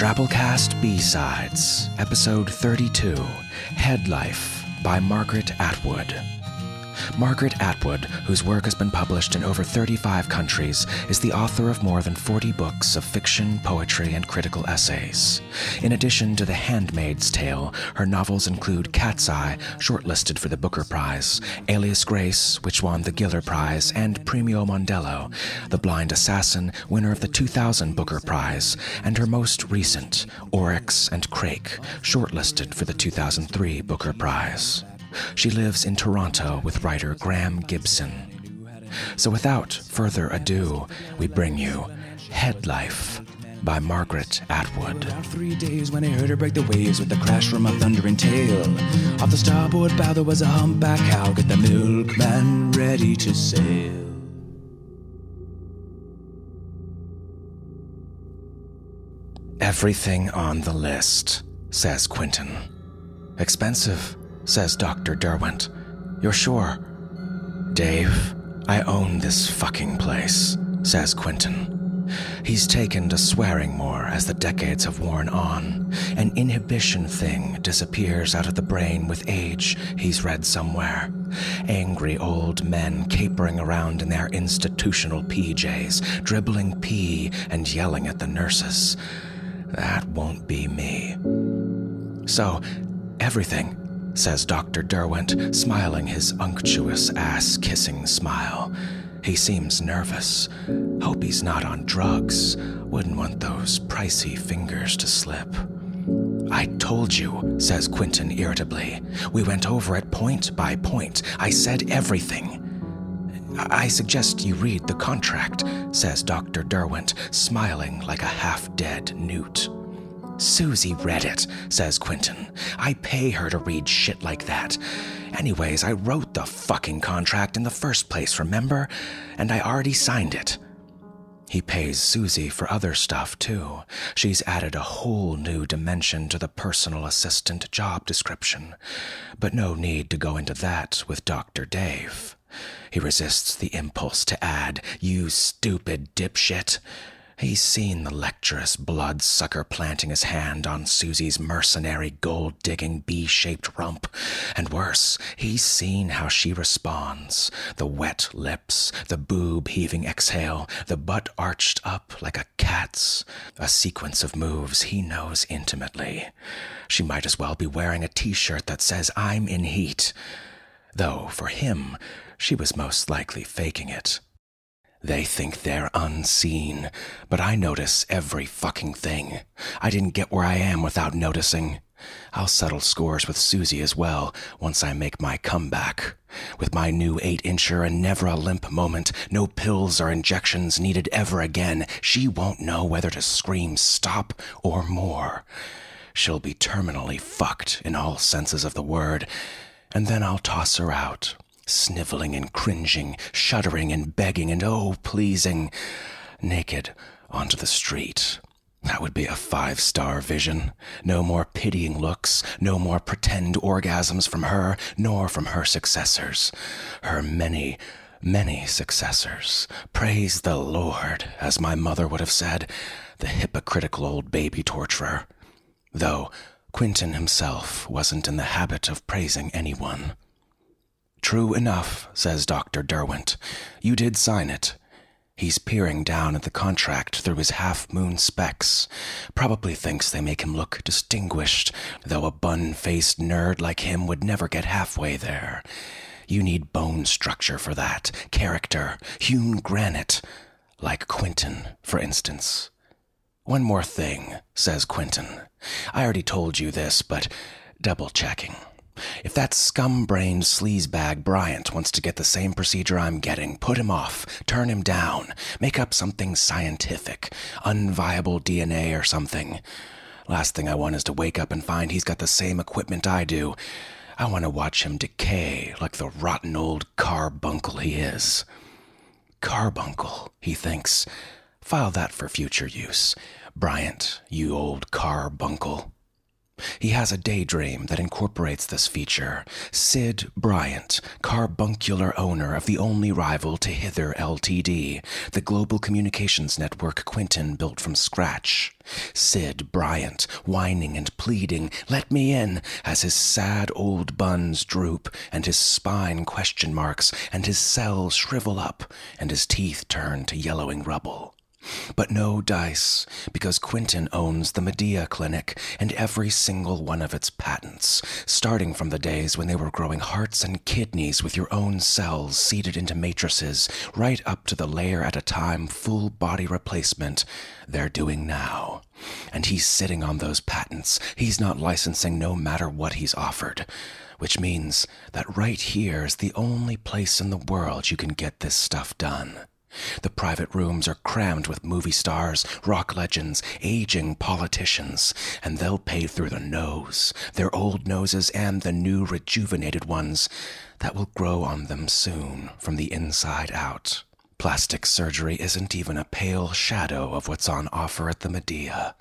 Drabblecast B-Sides, Episode 32, Headlife, by Margaret Atwood. Margaret Atwood, whose work has been published in over 35 countries, is the author of more than 40 books of fiction, poetry, and critical essays. In addition to The Handmaid's Tale, her novels include Cat's Eye, shortlisted for the Booker Prize, Alias Grace, which won the Giller Prize, and Premio Mondello, The Blind Assassin, winner of the 2000 Booker Prize, and her most recent, Oryx and Crake, shortlisted for the 2003 Booker Prize. She lives in Toronto with writer Graham Gibson. So without further ado, we bring you Headlife by Margaret Atwood. Out 3 days when I heard her break the waves with a crash from a thundering tail. Off the starboard bow there was a humpback cow. Get the milkman ready to sail. Everything on the list, says Quentin. Expensive, says Dr. Derwent. You're sure? Dave, I own this fucking place, says Quentin. He's taken to swearing more as the decades have worn on. An inhibition thing disappears out of the brain with age, he's read somewhere. Angry old men capering around in their institutional PJs, dribbling pee and yelling at the nurses. That won't be me. So, everything, says Dr. Derwent, smiling his unctuous ass-kissing smile. He seems nervous. Hope he's not on drugs. Wouldn't want those pricey fingers to slip. I told you, says Quentin irritably. We went over it point by point. I said everything. I suggest you read the contract, says Dr. Derwent, smiling like a half-dead newt. Susie read it, says Quentin. I pay her to read shit like that. Anyways, I wrote the fucking contract in the first place, remember? And I already signed it. He pays Susie for other stuff, too. She's added a whole new dimension to the personal assistant job description. But no need to go into that with Dr. Dave. He resists the impulse to add, "You stupid dipshit." He's seen the lecherous bloodsucker planting his hand on Susie's mercenary, gold-digging, bee-shaped rump. And worse, he's seen how she responds. The wet lips, the boob-heaving exhale, the butt arched up like a cat's. A sequence of moves he knows intimately. She might as well be wearing a t-shirt that says, "I'm in heat." Though, for him, she was most likely faking it. They think they're unseen, but I notice every fucking thing. I didn't get where I am without noticing. I'll settle scores with Susie as well, once I make my comeback. With my new 8-incher and never a limp moment, no pills or injections needed ever again, she won't know whether to scream stop or more. She'll be terminally fucked in all senses of the word, and then I'll toss her out. Sniveling and cringing, shuddering and begging and oh, pleasing, naked onto the street. That would be a 5-star vision. No more pitying looks, no more pretend orgasms from her, nor from her successors. Her many, many successors. Praise the Lord, as my mother would have said, the hypocritical old baby torturer. Though Quentin himself wasn't in the habit of praising anyone. True enough, says Dr. Derwent. You did sign it. He's peering down at the contract through his half-moon specs. Probably thinks they make him look distinguished, though a bun-faced nerd like him would never get halfway there. You need bone structure for that, character, hewn granite, like Quentin, for instance. One more thing, says Quentin. I already told you this, but double-checking. If that scum-brained sleazebag Bryant wants to get the same procedure I'm getting, put him off, turn him down, make up something scientific, unviable DNA or something. Last thing I want is to wake up and find he's got the same equipment I do. I want to watch him decay like the rotten old carbuncle he is. Carbuncle, he thinks. File that for future use. Bryant, you old carbuncle. He has a daydream that incorporates this feature. Sid Bryant, carbuncular owner of the only rival to Hither LTD, the global communications network Quentin built from scratch. Sid Bryant, whining and pleading, "Let me in," as his sad old buns droop, and his spine question marks, and his cells shrivel up, and his teeth turn to yellowing rubble. But no dice, because Quentin owns the Medea Clinic and every single one of its patents, starting from the days when they were growing hearts and kidneys with your own cells seeded into matrices, right up to the layer at a time full body replacement they're doing now. And he's sitting on those patents. He's not licensing no matter what he's offered. Which means that right here is the only place in the world you can get this stuff done. The private rooms are crammed with movie stars, rock legends, aging politicians, and they'll pay through the nose, their old noses and the new rejuvenated ones that will grow on them soon from the inside out. Plastic surgery isn't even a pale shadow of what's on offer at the Medea.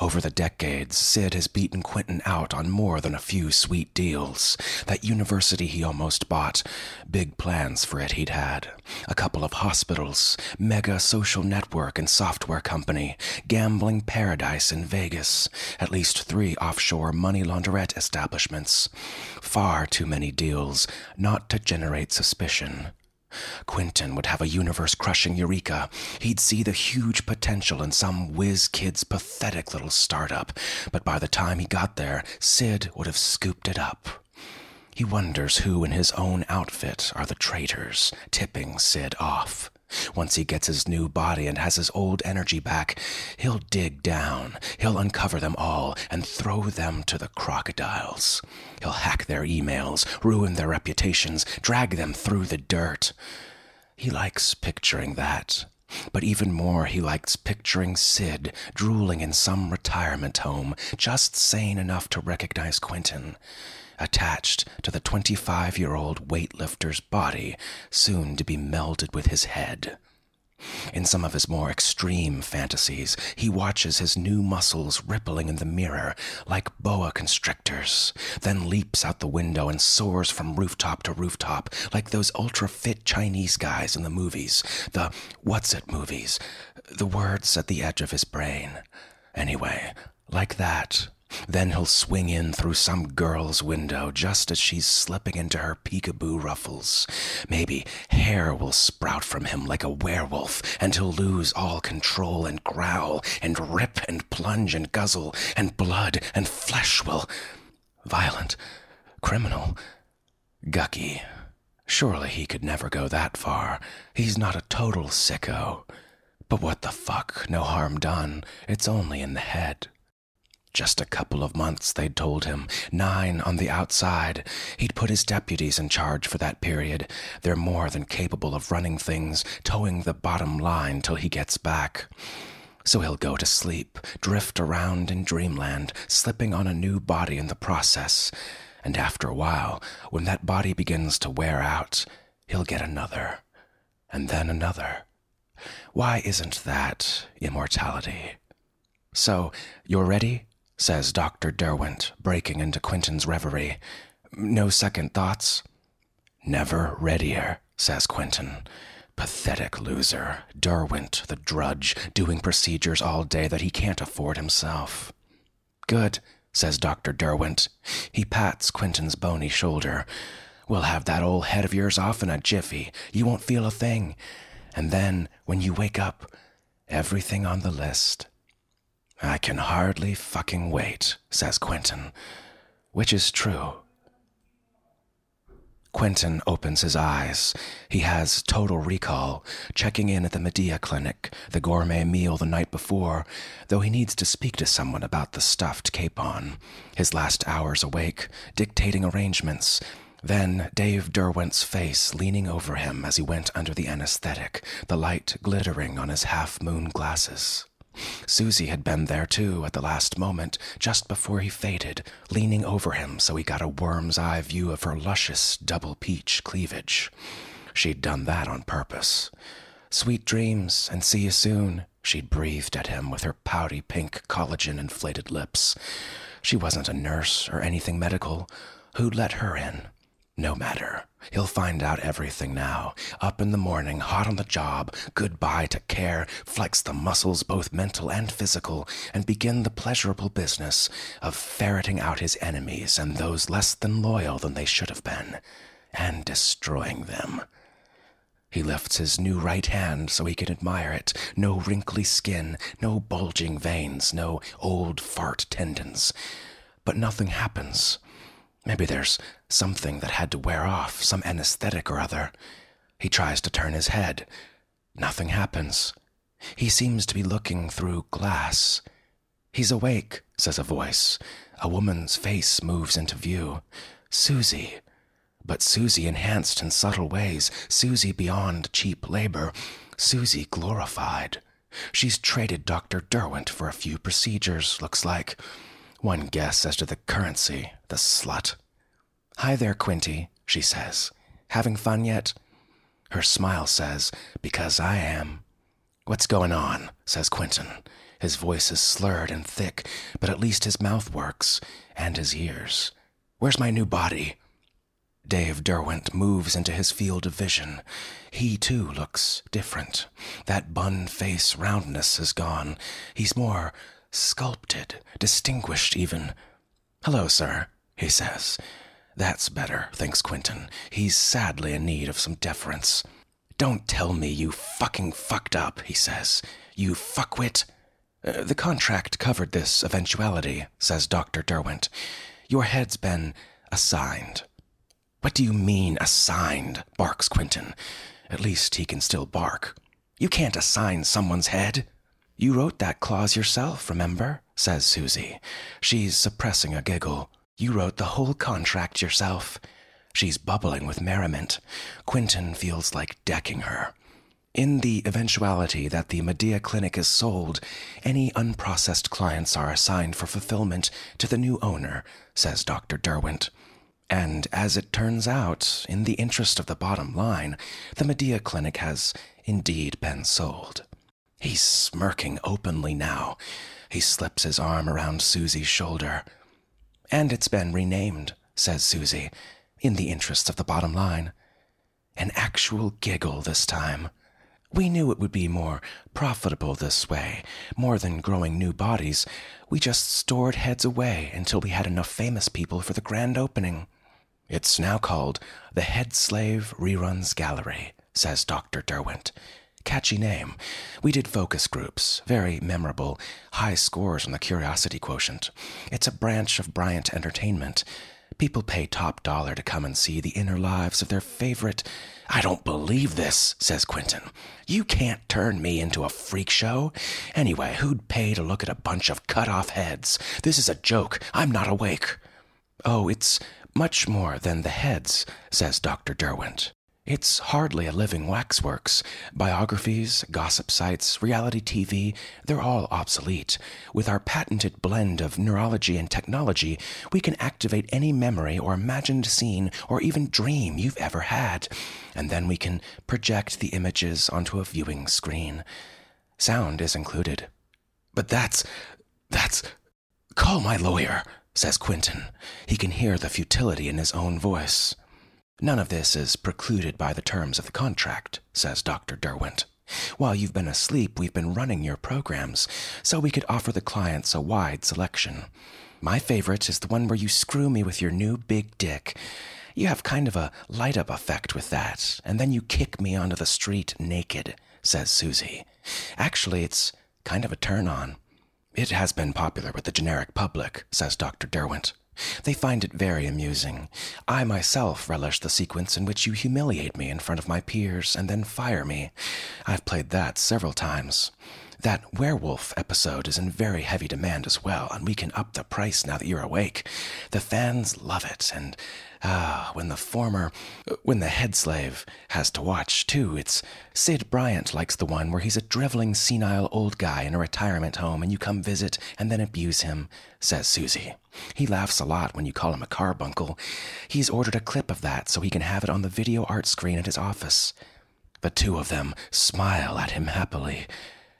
Over the decades, Sid has beaten Quentin out on more than a few sweet deals. That university he almost bought, big plans for it he'd had. A couple of hospitals, mega social network and software company, gambling paradise in Vegas, at least 3 offshore money launderette establishments. Far too many deals not to generate suspicion. Quentin would have a universe-crushing eureka. He'd see the huge potential in some whiz kid's pathetic little startup, but by the time he got there, Sid would have scooped it up. He wonders who in his own outfit are the traitors, tipping Sid off. Once he gets his new body and has his old energy back, he'll dig down, he'll uncover them all, and throw them to the crocodiles. He'll hack their emails, ruin their reputations, drag them through the dirt. He likes picturing that. But even more, he likes picturing Sid drooling in some retirement home, just sane enough to recognize Quentin, attached to the 25-year-old weightlifter's body, soon to be melded with his head. In some of his more extreme fantasies, he watches his new muscles rippling in the mirror like boa constrictors, then leaps out the window and soars from rooftop to rooftop like those ultra-fit Chinese guys in the movies, the what's-it movies, the words at the edge of his brain. Anyway, like that. Then he'll swing in through some girl's window just as she's slipping into her peekaboo ruffles. Maybe hair will sprout from him like a werewolf, and he'll lose all control and growl and rip and plunge and guzzle, and blood and flesh will... Violent. Criminal. Gucky. Surely he could never go that far. He's not a total sicko. But what the fuck? No harm done. It's only in the head. Just a couple of months, they'd told him. 9 on the outside. He'd put his deputies in charge for that period. They're more than capable of running things, towing the bottom line till he gets back. So he'll go to sleep, drift around in dreamland, slipping on a new body in the process. And after a while, when that body begins to wear out, he'll get another. And then another. Why isn't that immortality? "So, you're ready?" says Dr. Derwent, breaking into Quentin's reverie. "No second thoughts?" "Never readier," says Quentin. Pathetic loser, Derwent the drudge, doing procedures all day that he can't afford himself. "Good," says Dr. Derwent. He pats Quentin's bony shoulder. "We'll have that old head of yours off in a jiffy. You won't feel a thing. And then, when you wake up, everything on the list." "I can hardly fucking wait," says Quentin. Which is true. Quentin opens his eyes. He has total recall, checking in at the Medea Clinic, the gourmet meal the night before, though he needs to speak to someone about the stuffed capon. His last hours awake, dictating arrangements. Then Dave Derwent's face leaning over him as he went under the anesthetic, the light glittering on his half-moon glasses. Susie had been there, too, at the last moment, just before he faded, leaning over him so he got a worm's-eye view of her luscious double-peach cleavage. She'd done that on purpose. "Sweet dreams, and see you soon," she'd breathed at him with her pouty pink collagen-inflated lips. She wasn't a nurse or anything medical. Who'd let her in? No matter. He'll find out everything now. Up in the morning, hot on the job, goodbye to care, flex the muscles, both mental and physical, and begin the pleasurable business of ferreting out his enemies and those less than loyal than they should have been, and destroying them. He lifts his new right hand so he can admire it. No wrinkly skin, no bulging veins, no old fart tendons. But nothing happens. Maybe there's something that had to wear off, some anesthetic or other. He tries to turn his head. Nothing happens. He seems to be looking through glass. "He's awake," says a voice. A woman's face moves into view. Susie. But Susie enhanced in subtle ways, Susie beyond cheap labor, Susie glorified. She's traded Dr. Derwent for a few procedures, looks like. One guess as to the currency, the slut. "Hi there, Quinty," she says. "Having fun yet?" Her smile says, "Because I am." "What's going on?" says Quentin. His voice is slurred and thick, but at least his mouth works, and his ears. "Where's my new body?" Dave Derwent moves into his field of vision. He, too, looks different. That bun-face roundness is gone. He's more sculpted, distinguished even. "Hello, sir," he says. "That's better," thinks Quentin. He's sadly in need of some deference. "Don't tell me you fucking fucked up," he says. "You fuckwit." "The contract covered this eventuality," says Dr. Derwent. "Your head's been assigned." "What do you mean, assigned?" barks Quentin. At least he can still bark. "You can't assign someone's head." "You wrote that clause yourself, remember?" says Susie. She's suppressing a giggle. "You wrote the whole contract yourself." She's bubbling with merriment. Quentin feels like decking her. "In the eventuality that the Medea Clinic is sold, any unprocessed clients are assigned for fulfillment to the new owner," says Dr. Derwent. "And as it turns out, in the interest of the bottom line, the Medea Clinic has indeed been sold." He's smirking openly now. He slips his arm around Susie's shoulder. "And it's been renamed," says Susie, "in the interest of the bottom line." An actual giggle this time. "We knew it would be more profitable this way. More than growing new bodies, we just stored heads away until we had enough famous people for the grand opening." "It's now called the Head Slave Reruns Gallery," says Dr. Derwent. "Catchy name. We did focus groups. Very memorable. High scores on the curiosity quotient. It's a branch of Bryant Entertainment. People pay top dollar to come and see the inner lives of their favorite..." "I don't believe this," says Quentin. "You can't turn me into a freak show. Anyway, who'd pay to look at a bunch of cut-off heads? This is a joke. I'm not awake." "Oh, it's much more than the heads," says Dr. Derwent. "It's hardly a living waxworks. Biographies, gossip sites, reality TV, they're all obsolete. With our patented blend of neurology and technology, we can activate any memory or imagined scene or even dream you've ever had, and then we can project the images onto a viewing screen. Sound is included." "But that's... Call my lawyer," says Quentin. He can hear the futility in his own voice. "None of this is precluded by the terms of the contract," says Dr. Derwent. "While you've been asleep, we've been running your programs, so we could offer the clients a wide selection. My favorite is the one where you screw me with your new big dick. You have kind of a light-up effect with that, and then you kick me onto the street naked," says Susie. "Actually, it's kind of a turn-on." "It has been popular with the generic public," says Dr. Derwent. "They find it very amusing. I myself relish the sequence in which you humiliate me in front of my peers and then fire me. I've played that several times. That werewolf episode is in very heavy demand as well, and we can up the price now that you're awake. The fans love it, and when the head slave has to watch, too, it's... Sid Bryant likes the one where he's a driveling, senile old guy in a retirement home, and you come visit and then abuse him," says Susie. "He laughs a lot when you call him a carbuncle. He's ordered a clip of that so he can have it on the video art screen at his office." The two of them smile at him happily.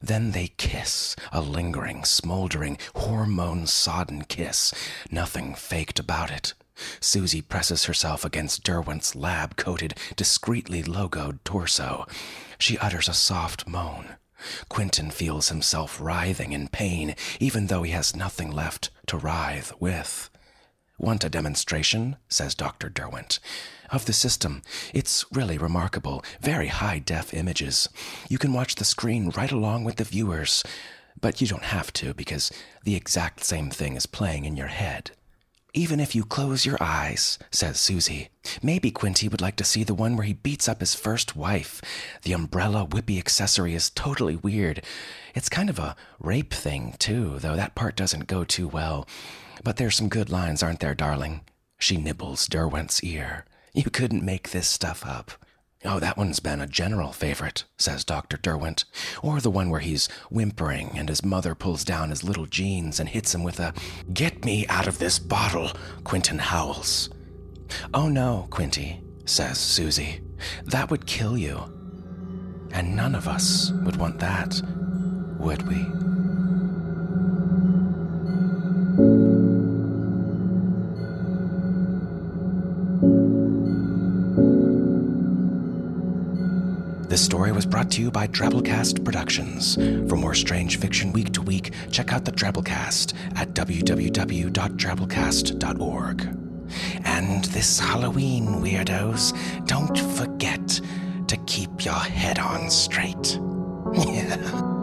Then they kiss, a lingering, smoldering, hormone-sodden kiss. Nothing faked about it. Susie presses herself against Derwent's lab-coated, discreetly logoed torso. She utters a soft moan. Quentin feels himself writhing in pain, even though he has nothing left to writhe with. "Want a demonstration?" says Dr. Derwent. "Of the system. It's really remarkable. Very high-def images. You can watch the screen right along with the viewers. But you don't have to, because the exact same thing is playing in your head." "Even if you close your eyes," says Susie. "Maybe Quinty would like to see the one where he beats up his first wife. The umbrella whippy accessory is totally weird. It's kind of a rape thing, too, though that part doesn't go too well. But there's some good lines, aren't there, darling?" She nibbles Derwent's ear. "You couldn't make this stuff up." "Oh, that one's been a general favorite," says Dr. Derwent. "Or the one where he's whimpering and his mother pulls down his little jeans and hits him with a 'Get me out of this bottle,' Quentin howls." "Oh no, Quinty," says Susie. "That would kill you. And none of us would want that, would we?" This story was brought to you by Drabblecast Productions. For more strange fiction week to week, check out the Drabblecast at www.drabblecast.org. And this Halloween, weirdos, don't forget to keep your head on straight. Yeah.